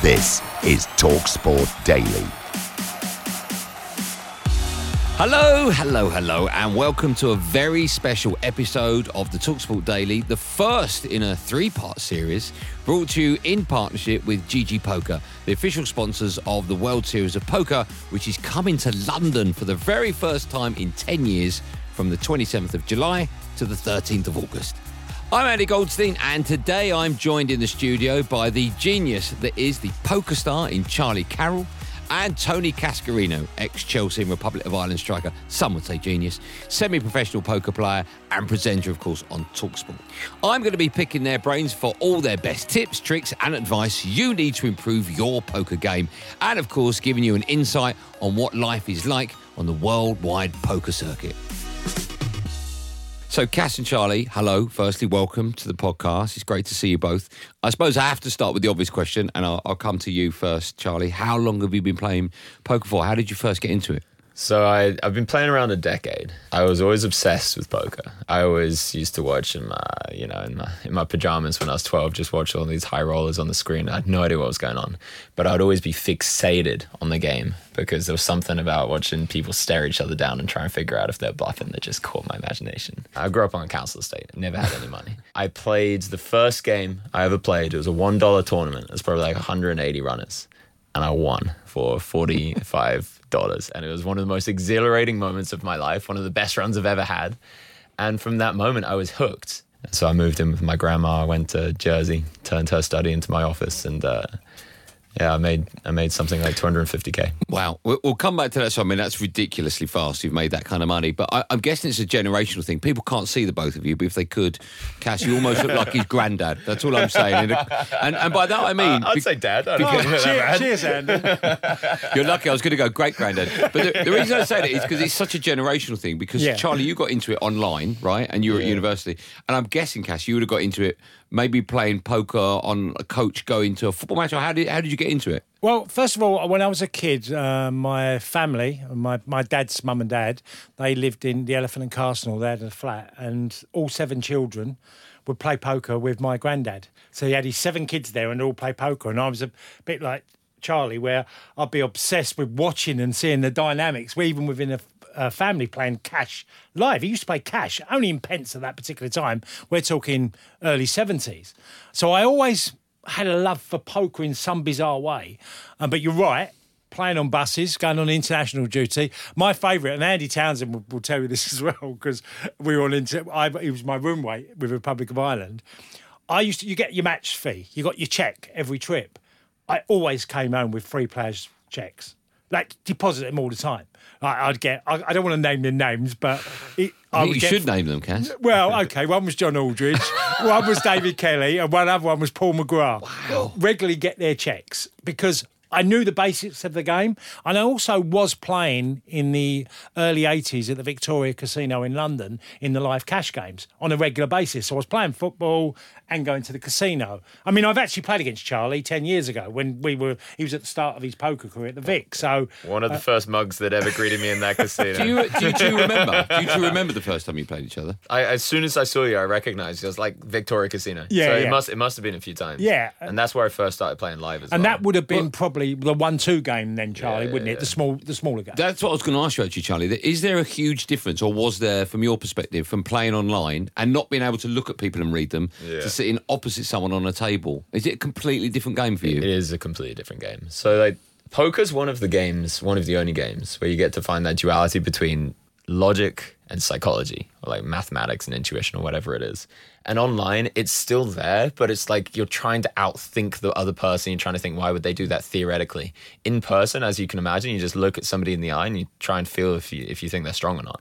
This is TalkSport Daily. Hello, and welcome to a very special episode of the TalkSport Daily, the first in a three-part series brought to you in partnership with GG Poker, the official sponsors of the World Series of Poker, which is coming to London for the very first time in 10 years from the 27th of July to the 13th of August. I'm Andy Goldstein, and today I'm joined in the studio by the genius that is the poker star in Charlie Carrel, and Tony Cascarino, ex-Chelsea and Republic of Ireland striker, some would say genius, semi-professional poker player and presenter, of course, on TalkSport. I'm going to be picking their brains for all their best tips, tricks and advice you need to improve your poker game and, of course, giving you an insight on what life is like on the worldwide poker circuit. So, Cass and Charlie, hello. Firstly, welcome to the podcast. It's great to see you both. I suppose I have to start with the obvious question, and I'll come to you first, Charlie. How long have you been playing poker for? How did you first get into it? So, I've been playing around a decade. I was always obsessed with poker. I always used to watch in my pajamas when I was 12, just watch all these high rollers on the screen. I had no idea what was going on, but I'd always be fixated on the game, because there was something about watching people stare each other down and try and figure out if they're bluffing that just caught my imagination. I grew up on a council estate, never had any money. I played the first game I ever played. It was a $1 tournament. It was probably like 180 runners. And I won for $45. And it was one of the most exhilarating moments of my life, one of the best runs I've ever had. And from that moment, I was hooked. So I moved in with my grandma. I went to Jersey, turned her study into my office, and... Yeah, I made something like 250K. Wow. We'll come back to that. So, I mean, that's ridiculously fast. You've made that kind of money. But I'm guessing it's a generational thing. People can't see the both of you, but if they could, Cass, you almost look like his granddad. That's all I'm saying. And by that, I mean... I'd say dad. Cheers, Andy. You're lucky. I was going to go great-granddad. But the reason I say that is because it's such a generational thing. Because, Charlie, you got into it online, right? And you were at university. And I'm guessing, Cass, you would have got into it maybe playing poker on a coach going to a football match, or how did you get into it? Well, first of all, when I was a kid, my family, my dad's mum and dad, they lived in the Elephant and Castle. They had a flat, and all seven children would play poker with my granddad. So he had his seven kids there and all play poker, and I was a bit like Charlie, where I'd be obsessed with watching and seeing the dynamics, even within a family playing cash live. He used to play cash, only in pence at that particular time. We're talking early 70s. So I always had a love for poker in some bizarre way. But you're right, playing on buses, going on international duty. My favourite, and Andy Townsend will tell you this as well, because we were all he was my roommate with Republic of Ireland. You get your match fee. You got your cheque every trip. I always came home with three players' cheques. Like, deposit them all the time. I don't want to name their names, but... You should name them, Cass. Well, okay, one was John Aldridge, one was David Kelly, and one other one was Paul McGrath. Wow. Regularly get their checks, because I knew the basics of the game, and I also was playing in the early 80s at the Victoria Casino in London in the live cash games on a regular basis. So I was playing football and going to the casino. I mean, I've actually played against Charlie 10 years ago when he was at the start of his poker career at the Vic. So one of the first mugs that ever greeted me in that casino. Do you remember? Do you remember the first time you played each other? As soon as I saw you, I recognised you. It was like Victoria Casino. Yeah, so it must have been a few times. Yeah, and that's where I first started playing live as well. And that would have been probably the 1-2 game then, Charlie, wouldn't it? The smaller game. That's what I was going to ask you, actually, Charlie. Is there a huge difference, or was there, from your perspective, from playing online and not being able to look at people and read them to sitting opposite someone on a table? Is it a completely different game for you? It is a completely different game. So, like, poker's one of the only games where you get to find that duality between logic and psychology, or like mathematics and intuition, or whatever it is. And online, it's still there, but it's like you're trying to outthink the other person. You're trying to think, why would they do that theoretically? In person, as you can imagine, you just look at somebody in the eye and you try and feel if you think they're strong or not.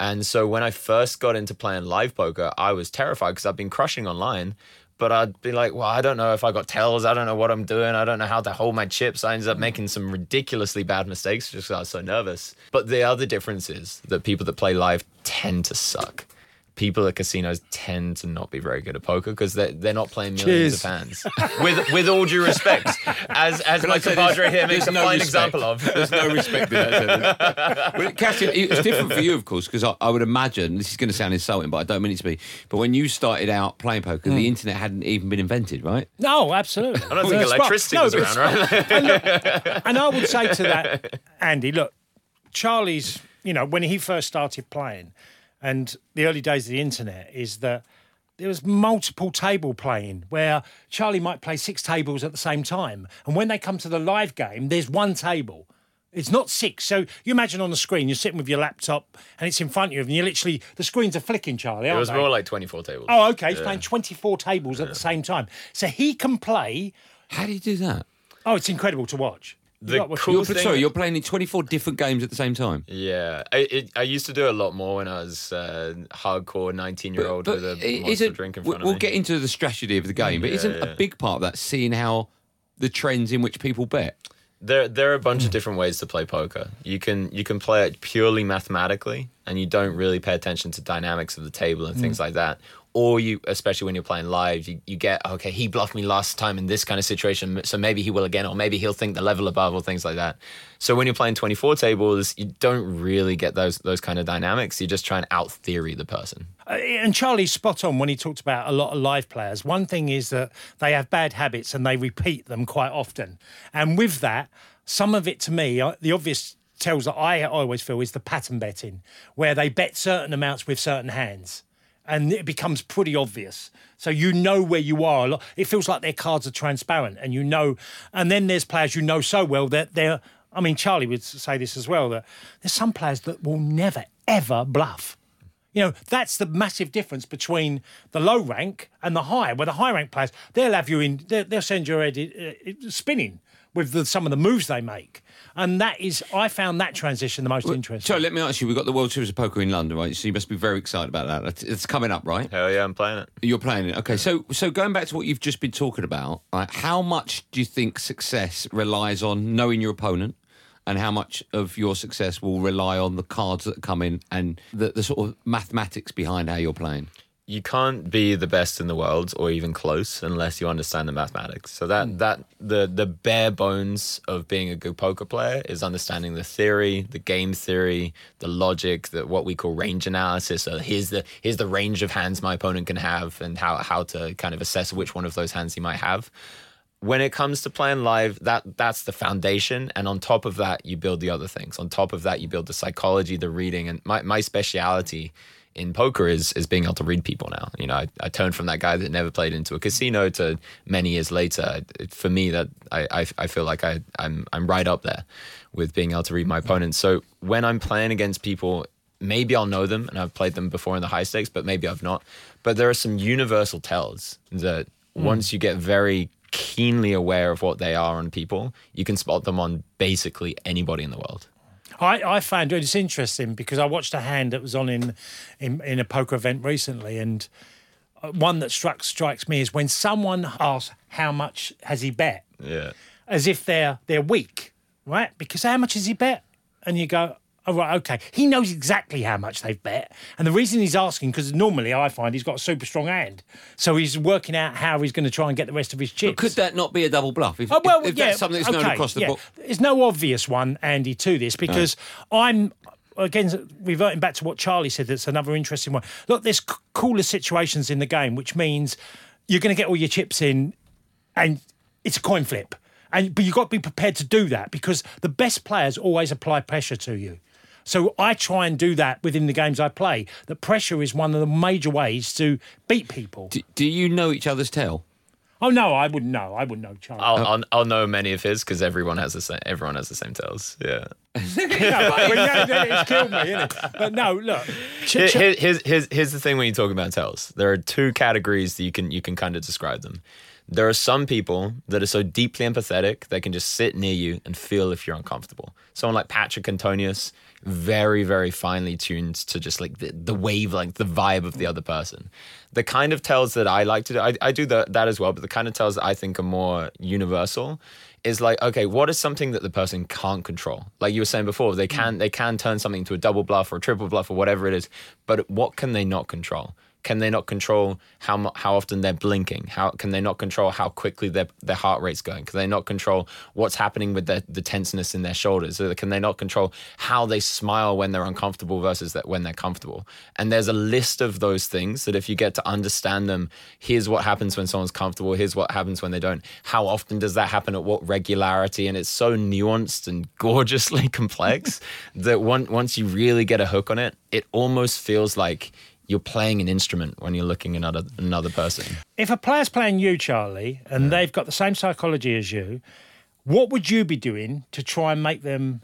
And so when I first got into playing live poker, I was terrified because I've been crushing online, but I'd be like, well, I don't know if I got tells. I don't know what I'm doing. I don't know how to hold my chips. I ended up making some ridiculously bad mistakes just because I was so nervous. But the other difference is that people that play live tend to suck. people at casinos tend to not be very good at poker because they're not playing millions of hands. With all due respect, as my compadre here makes a fine example of. There's no respect in that sentence. Cassian, it's different for you, of course, because I would imagine, this is going to sound insulting, but I don't mean it to be, but when you started out playing poker, the internet hadn't even been invented, right? No, absolutely. I don't think electricity was around, right? And I would say to that, Andy, look, Charlie's, you know, when he first started playing, and the early days of the internet is that there was multiple table playing where Charlie might play six tables at the same time. And when they come to the live game, there's one table. It's not six. So you imagine on the screen, you're sitting with your laptop and it's in front of you and you're literally, the screens are flicking, Charlie, aren't they? It was more like 24 tables. Oh, okay. He's playing 24 tables at the same time. So he can play. How do you do that? Oh, it's incredible to watch. You're playing in 24 different games at the same time. Yeah, I used to do a lot more when I was hardcore 19-year-old with a monster drink in front of me. We'll get into the strategy of the game, but isn't a big part of that seeing how the trends in which people bet? There are a bunch of different ways to play poker. You can play it purely mathematically, and you don't really pay attention to dynamics of the table and things like that. Or you, especially when you're playing live, you get, okay, he bluffed me last time in this kind of situation, so maybe he will again, or maybe he'll think the level above, or things like that. So when you're playing 24 tables, you don't really get those kind of dynamics. You just try and out-theory the person. And Charlie's spot on when he talked about a lot of live players. One thing is that they have bad habits and they repeat them quite often. And with that, some of it to me, the obvious tells that I always feel is the pattern betting, where they bet certain amounts with certain hands. And it becomes pretty obvious. So you know where you are a lot. It feels like their cards are transparent and you know. And then there's players you know so well that they're... I mean, Charlie would say this as well, that there's some players that will never, ever bluff. You know, that's the massive difference between the low rank and the high, where the high rank players, they'll have you in... They'll send your head spinning with some of the moves they make. And that is... I found that transition the most interesting. So let me ask you, we've got the World Series of Poker in London, right? So you must be very excited about that. It's coming up, right? Hell yeah, I'm playing it. You're playing it. Okay, so going back to what you've just been talking about, right, how much do you think success relies on knowing your opponent and how much of your success will rely on the cards that come in and the sort of mathematics behind how you're playing? You can't be the best in the world or even close unless you understand the mathematics. So the bare bones of being a good poker player is understanding the theory, the game theory, the logic, what we call range analysis. So here's the range of hands my opponent can have and how to kind of assess which one of those hands he might have. When it comes to playing live, that's the foundation. And on top of that, you build the other things. On top of that, you build the psychology, the reading. And my speciality in poker is being able to read people now. You know, I turned from that guy that never played into a casino to many years later. For me, that I feel like I'm right up there with being able to read my opponents. So when I'm playing against people, maybe I'll know them and I've played them before in the high stakes, but maybe I've not. But there are some universal tells that once you get very keenly aware of what they are on people, you can spot them on basically anybody in the world. I found it's interesting because I watched a hand that was on in a poker event recently, and one that strikes me is when someone asks how much has he bet, as if they're weak, right? Because how much has he bet? And you go, oh, right, okay. He knows exactly how much they've bet. And the reason he's asking, because normally I find he's got a super strong hand. So he's working out how he's going to try and get the rest of his chips. But could that not be a double bluff? If that's something that's known across the board. There's no obvious one, Andy, to this, because I'm, again, reverting back to what Charlie said, that's another interesting one. Look, there's cooler situations in the game, which means you're going to get all your chips in and it's a coin flip. But you've got to be prepared to do that because the best players always apply pressure to you. So I try and do that within the games I play. The pressure is one of the major ways to beat people. Do you know each other's tell? Oh no, I wouldn't know. I wouldn't know Charlie. I'll know many of his because everyone has the same tells. Yeah. It's killed me, isn't it? But no, look. Here's the thing when you talk about tells. There are two categories that you can kind of describe them. There are some people that are so deeply empathetic, they can just sit near you and feel if you're uncomfortable. Someone like Patrick Antonius, very, very finely tuned to just like the wavelength, the vibe of the other person. The kind of tells that I like to do, I do that as well, but the kind of tells that I think are more universal is like, okay, what is something that the person can't control? Like you were saying before, they can turn something into a double bluff or a triple bluff or whatever it is, but what can they not control? Can they not control how often they're blinking? How can they not control how quickly their heart rate's going? Can they not control what's happening with the tenseness in their shoulders? Can they not control how they smile when they're uncomfortable versus that when they're comfortable? And there's a list of those things that if you get to understand them, here's what happens when someone's comfortable, here's what happens when they don't. How often does that happen? At what regularity? And it's so nuanced and gorgeously complex that once you really get a hook on it, it almost feels like you're playing an instrument when you're looking at another person. If a player's playing you, Charlie, and they've got the same psychology as you, what would you be doing to try and make them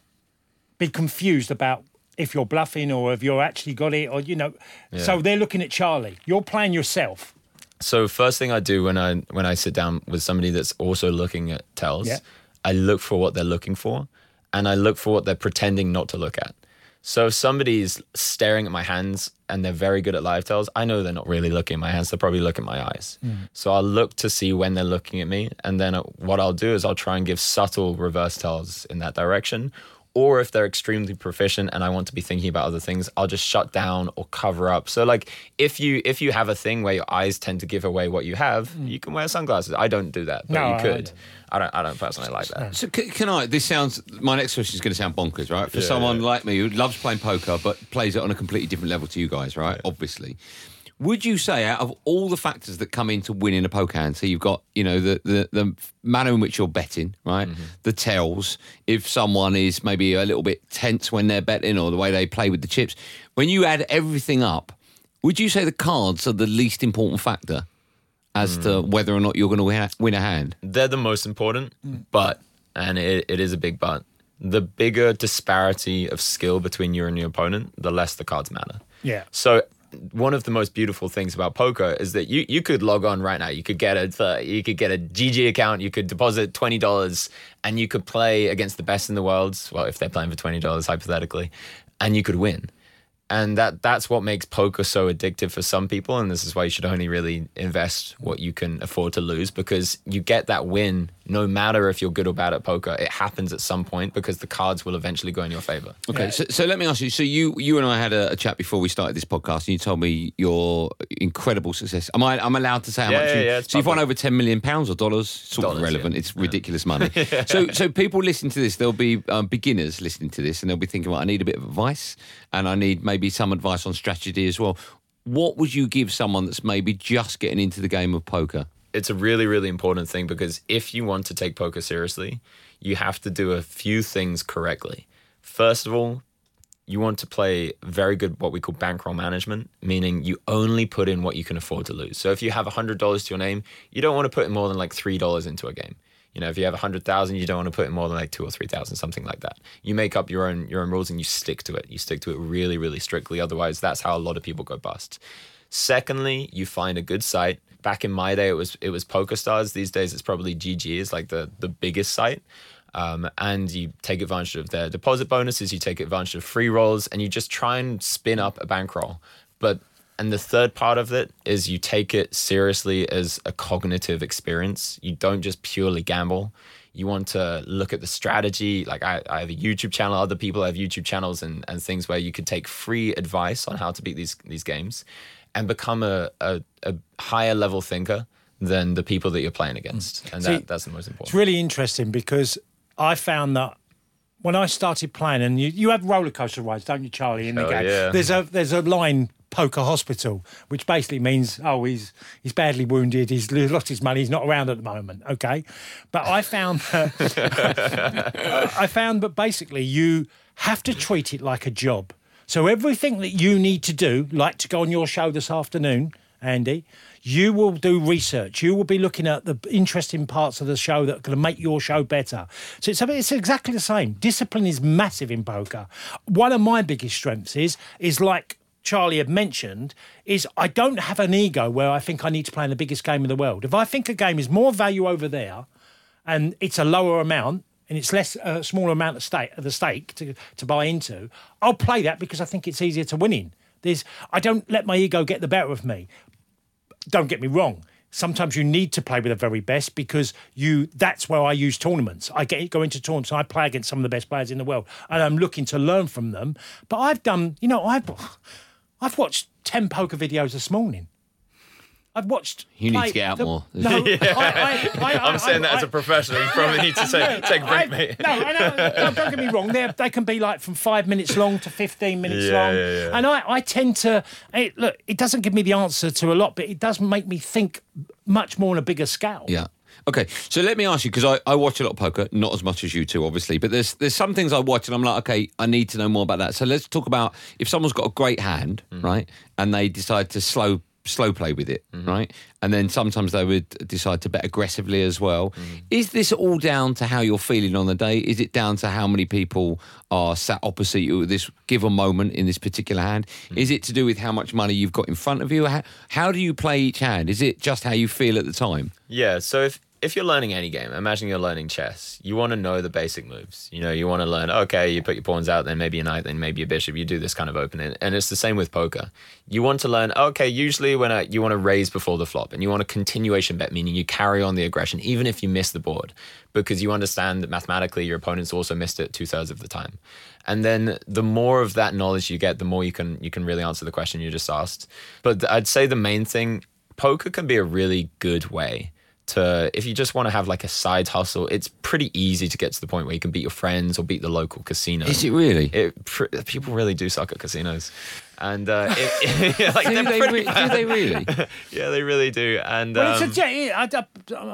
be confused about if you're bluffing or if you're actually got it or, you know? Yeah. So they're looking at Charlie. You're playing yourself. So first thing I do when I sit down with somebody that's also looking at tells, yeah, I look for what they're looking for and I look for what they're pretending not to look at. So if somebody's staring at my hands and they're very good at live tells, I know they're not really looking at my hands. They'll probably look at my eyes. Mm. So I'll look to see when they're looking at me. And then what I'll do is I'll try and give subtle reverse tells in that direction. Or if they're extremely proficient and I want to be thinking about other things, I'll just shut down or cover up. So like if you have a thing where your eyes tend to give away what you have, you can wear sunglasses. I don't do that, but no, you could. I don't personally like that. So can I? This sounds. My next question is going to sound bonkers, right? For someone like me who loves playing poker but plays it on a completely different level to you guys, right? Yeah. Obviously, would you say out of all the factors that come into winning a poker hand, so you've got, you know, the manner in which you're betting, right? Mm-hmm. The tells, if someone is maybe a little bit tense when they're betting or the way they play with the chips, when you add everything up, would you say the cards are the least important factor as to whether or not you're going to win a hand? They're the most important, but, and it is a big but, the bigger disparity of skill between you and your opponent, the less the cards matter. Yeah. So one of the most beautiful things about poker is that you could log on right now. You could get a GG account. You could deposit $20 and you could play against the best in the world. Well, if they're playing for $20, hypothetically, and you could win. And that's what makes poker so addictive for some people. And this is why you should only really invest what you can afford to lose, because you get that win no matter if you're good or bad at poker. It happens at some point because the cards will eventually go in your favour. Okay, yeah. So let me ask you. So you and I had a chat before we started this podcast and you told me your incredible success. I'm allowed to say how much you... Yeah, so you've won over £10 million or dollars? Sort of relevant. Yeah. It's ridiculous money. Yeah. So people listening to this, there'll be beginners listening to this and they'll be thinking, well, I need a bit of advice and I need maybe some advice on strategy as well. What would you give someone that's maybe just getting into the game of poker? It's a really, really important thing, because if you want to take poker seriously, you have to do a few things correctly. First of all, you want to play very good what we call bankroll management, meaning you only put in what you can afford to lose. So if you have $100 to your name, you don't want to put in more than like $3 into a game. You know, if you have 100,000, you don't want to put in more than like 2,000 or 3,000, something like that. You make up your own rules and you stick to it. You stick to it really, really strictly. Otherwise, that's how a lot of people go bust. Secondly, you find a good site. Back in my day, it was PokerStars. These days, it's probably GG is like the biggest site. And you take advantage of their deposit bonuses. You take advantage of free rolls, and you just try and spin up a bankroll. And the third part of it is you take it seriously as a cognitive experience. You don't just purely gamble. You want to look at the strategy. Like I have a YouTube channel, other people have YouTube channels and things where you could take free advice on how to beat these games and become a higher level thinker than the people that you're playing against. And that's the most important. It's really interesting because I found that when I started playing, and you have roller coaster rides, don't you, Charlie, in the game? Yeah. There's a line... Poker hospital, which basically means, oh, he's badly wounded, he's lost his money, he's not around at the moment, okay? But I found that basically you have to treat it like a job. So everything that you need to do, like to go on your show this afternoon, Andy, you will do research. You will be looking at the interesting parts of the show that are going to make your show better. So it's exactly the same. Discipline is massive in poker. One of my biggest strengths is like Charlie had mentioned is I don't have an ego where I think I need to play in the biggest game in the world. If I think a game is more value over there and it's a lower amount and it's less a smaller amount of the stake to buy into, I'll play that because I think it's easier to win in. I don't let my ego get the better of me. Don't get me wrong. Sometimes you need to play with the very best because that's where I use tournaments. I go into tournaments and I play against some of the best players in the world and I'm looking to learn from them. But I've watched 10 poker videos this morning. I've watched... You need to get out more. No, yeah. I'm saying that as a professional. You probably need to take a break, mate. No, don't get me wrong. They can be like from 5 minutes long to 15 minutes long. Yeah. And I tend to... it doesn't give me the answer to a lot, but it does make me think much more on a bigger scale. Yeah. Okay, so let me ask you, because I watch a lot of poker, not as much as you two, obviously, but there's some things I watch and I'm like, okay, I need to know more about that. So let's talk about if someone's got a great hand, right, and they decide to slow play with it, right? And then sometimes they would decide to bet aggressively as well. Is this all down to how you're feeling on the day? Is it down to how many people are sat opposite you at this given moment in this particular hand? Is it to do with how much money you've got in front of you? How do you play each hand? Is it just how you feel at the time? Yeah, so if you're learning any game, imagine you're learning chess, you want to know the basic moves. You know, you want to learn, okay, you put your pawns out, then maybe a knight, then maybe a bishop, you do this kind of opening. And it's the same with poker. You want to learn, okay, usually you want to raise before the flop and you want a continuation bet, meaning you carry on the aggression, even if you miss the board, because you understand that mathematically your opponent's also missed it 2/3 of the time. And then the more of that knowledge you get, the more you can really answer the question you just asked. But I'd say the main thing, poker can be a really good way if you just want to have like a side hustle, it's pretty easy to get to the point where you can beat your friends or beat the local casino. Is it really? People really do suck at casinos. And do they really? Yeah, they really do. And I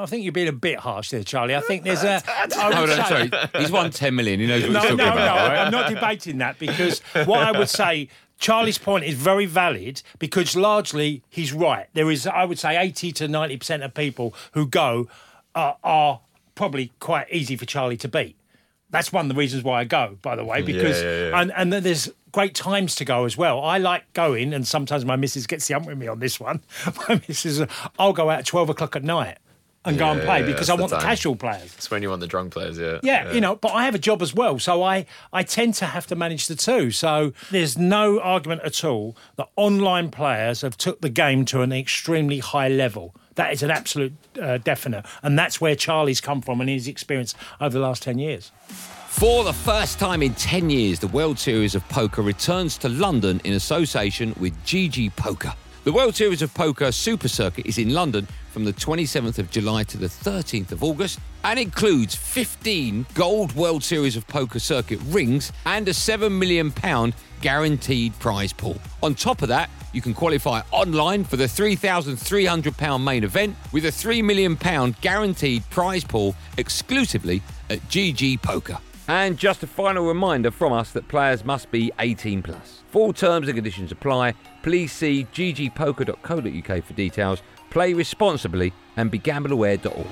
think you're being a bit harsh there, Charlie. I think there's a... Hold on, sorry. He's won 10 million. He knows what he's talking about. No, right? I'm not debating that because what I would say... Charlie's point is very valid because largely he's right. There is, I would say, 80 to 90% of people who go are probably quite easy for Charlie to beat. That's one of the reasons why I go, by the way, because and then there's great times to go as well. I like going, and sometimes my missus gets the ump with me on this one. My missus, I'll go out at 12 o'clock at night and go and play because I want the casual players. That's when you want the drunk players, yeah. You know, but I have a job as well, so I tend to have to manage the two. So there's no argument at all that online players have took the game to an extremely high level. That is an absolute definite, and that's where Charlie's come from and his experience over the last 10 years. For the first time in 10 years, the World Series of Poker returns to London in association with GG Poker. The World Series of Poker Super Circuit is in London from the 27th of July to the 13th of August and includes 15 gold World Series of Poker Circuit rings and a £7 million guaranteed prize pool. On top of that, you can qualify online for the £3,300 main event with a £3 million guaranteed prize pool exclusively at GG Poker. And just a final reminder from us that players must be 18 plus. Full terms and conditions apply. Please see ggpoker.co.uk for details. Play responsibly and BeGambleAware.org.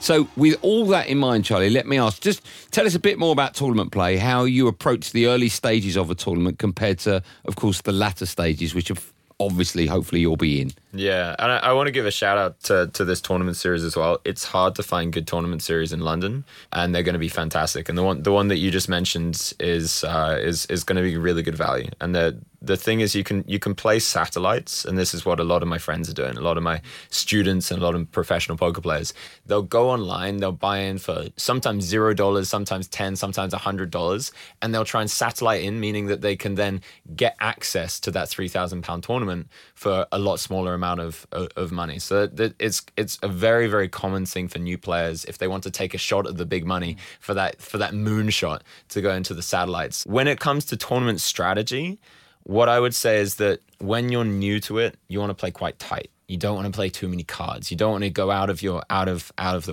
So with all that in mind, Charlie, let me ask, just tell us a bit more about tournament play, how you approach the early stages of a tournament compared to, of course, the latter stages, which have obviously, hopefully, you'll be in. Yeah, and I want to give a shout-out to this tournament series as well. It's hard to find good tournament series in London, and they're going to be fantastic. And the one that you just mentioned is going to be really good value. And the thing is, you can play satellites, and this is what a lot of my friends are doing, a lot of my students and a lot of professional poker players. They'll go online, they'll buy in for sometimes $0, sometimes $10, sometimes $100, and they'll try and satellite in, meaning that they can then get access to that £3,000 tournament for a lot smaller amount of money. So it's a very, very common thing for new players if they want to take a shot at the big money for that moonshot to go into the satellites. When it comes to tournament strategy, what I would say is that when you're new to it, you want to play quite tight. You don't want to play too many cards. You don't want to go out of the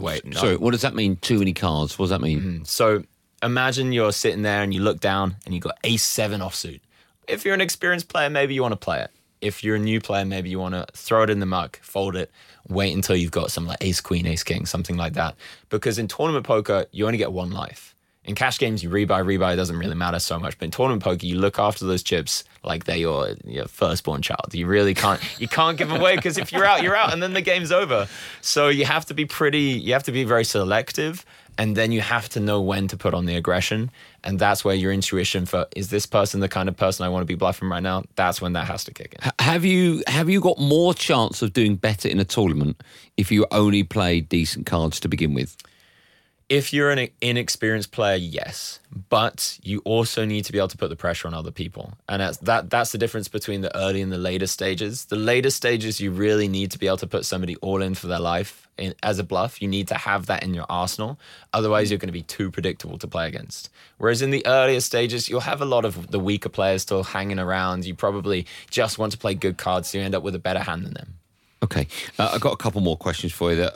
way. No. Sorry, what does that mean? Too many cards? What does that mean? So imagine you're sitting there and you look down and you've got ace-7 offsuit. If you're an experienced player, maybe you want to play it. If you're a new player, maybe you want to throw it in the muck, fold it, wait until you've got something like ace-queen, ace-king, something like that. Because in tournament poker, you only get one life. In cash games, you rebuy, doesn't really matter so much. But in tournament poker, you look after those chips like they're your firstborn child. You really can't give away, because if you're out, you're out, and then the game's over. So you have to be very selective, and then you have to know when to put on the aggression. And that's where your intuition for, is this person the kind of person I want to be bluffing right now? That's when that has to kick in. Have you got more chance of doing better in a tournament if you only play decent cards to begin with? If you're an inexperienced player, yes, but you also need to be able to put the pressure on other people. And that's the difference between the early and the later stages. The later stages, you really need to be able to put somebody all in for their life as a bluff. You need to have that in your arsenal. Otherwise, you're going to be too predictable to play against. Whereas in the earlier stages, you'll have a lot of the weaker players still hanging around. You probably just want to play good cards, so you end up with a better hand than them. Okay, I've got a couple more questions for you.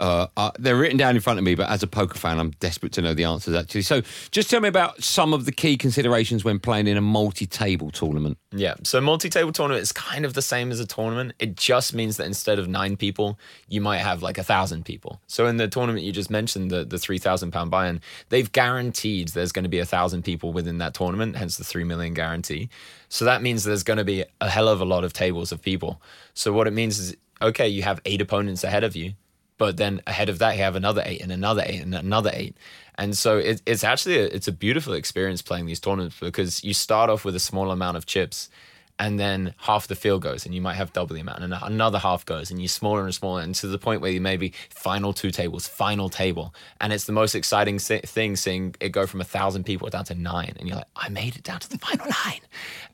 They're written down in front of me, but as a poker fan, I'm desperate to know the answers, actually. So just tell me about some of the key considerations when playing in a multi-table tournament. Yeah, so multi-table tournament is kind of the same as a tournament. It just means that instead of 9 people, you might have like 1,000 people. So in the tournament you just mentioned, the £3,000 buy-in, they've guaranteed there's going to be 1,000 people within that tournament, hence the 3 million guarantee. So that means there's going to be a hell of a lot of tables of people. So what it means is, okay, you have 8 opponents ahead of you, but then ahead of that you have another 8 and another 8 and another 8. And so it's actually it's a beautiful experience playing these tournaments, because you start off with a small amount of chips, and then half the field goes and you might have double the amount, and another half goes and you're smaller and smaller, and to the point where you maybe final 2 tables, final table. And it's the most exciting thing, seeing it go from 1,000 people down to 9, and you're like, I made it down to the final 9.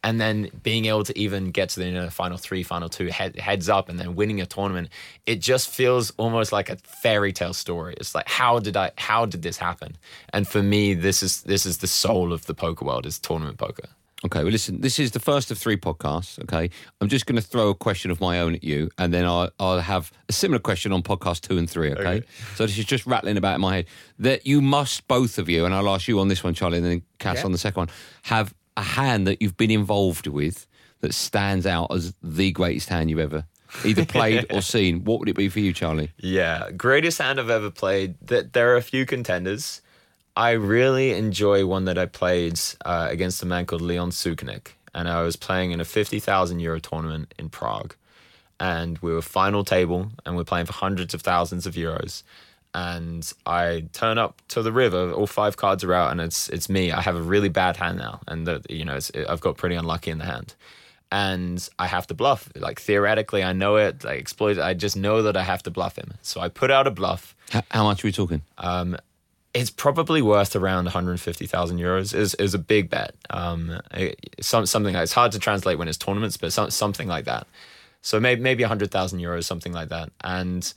And then being able to even get to the final 3, final 2, heads up, and then winning a tournament, it just feels almost like a fairy tale story. It's like, how did this happen? And for me, this is the soul of the poker world, is tournament poker. Okay, well, listen, this is the first of 3 podcasts, okay? I'm just going to throw a question of my own at you, and then I'll have a similar question on podcast 2 and 3, okay? So this is just rattling about in my head. That you must, both of you, and I'll ask you on this one, Charlie, and then Cass on the second one, have a hand that you've been involved with that stands out as the greatest hand you've ever either played or seen. What would it be for you, Charlie? Yeah, greatest hand I've ever played. There are a few contenders. I really enjoy one that I played against a man called Leon Sukenik, and I was playing in a 50,000 euro tournament in Prague, and we were final table, and we're playing for hundreds of thousands of euros, and I turn up to the river, all 5 cards are out, and it's me. I have a really bad hand now, and I've got pretty unlucky in the hand, and I have to bluff. Like, theoretically, I know it, I exploit it, I just know that I have to bluff him. So I put out a bluff. How much are we talking? It's probably worth around 150,000 euros. Is a big bet. Something like, it's hard to translate when it's tournaments, but something like that. So maybe 100,000 euros, something like that. And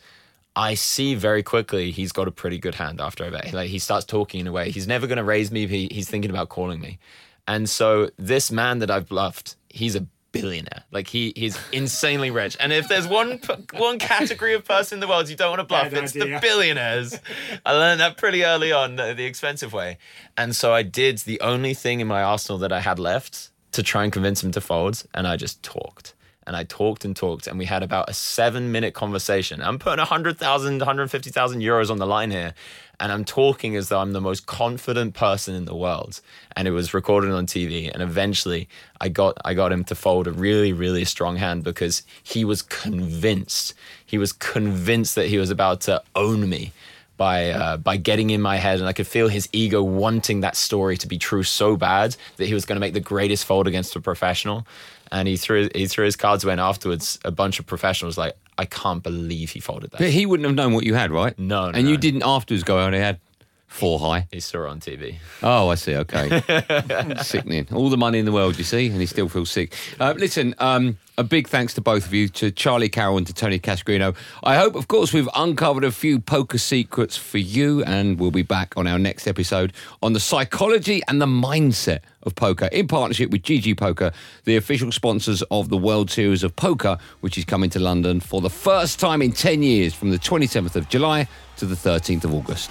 I see very quickly he's got a pretty good hand after I bet. Like, he starts talking in a way. He's never going to raise me. He's thinking about calling me. And so this man that I've bluffed, he's a billionaire. Like, he's insanely rich. And if there's one category of person in the world you don't want to bluff, it's the billionaires. I learned that pretty early on, the expensive way. And so I did the only thing in my arsenal that I had left to try and convince him to fold, and I just talked. And I talked, and we had about a 7-minute conversation. I'm putting 100,000, 150,000 euros on the line here, and I'm talking as though I'm the most confident person in the world. And it was recorded on TV, and eventually I got him to fold a really, really strong hand, because he was convinced. He was convinced that he was about to own me by getting in my head, and I could feel his ego wanting that story to be true so bad that he was going to make the greatest fold against a professional. And he threw his cards away, and afterwards a bunch of professionals like, I can't believe he folded that. But he wouldn't have known what you had, right? No. And you didn't afterwards go out and had 4 high. He saw it on TV. Oh, I see. Okay. Sickening. All the money in the world, you see, and he still feels sick. Listen, a big thanks to both of you, to Charlie Carrel and to Tony Cascarino. I hope, of course, we've uncovered a few poker secrets for you, and we'll be back on our next episode on the psychology and the mindset of poker, in partnership with GG Poker, the official sponsors of the World Series of Poker, which is coming to London for the first time in 10 years from the 27th of July to the 13th of August.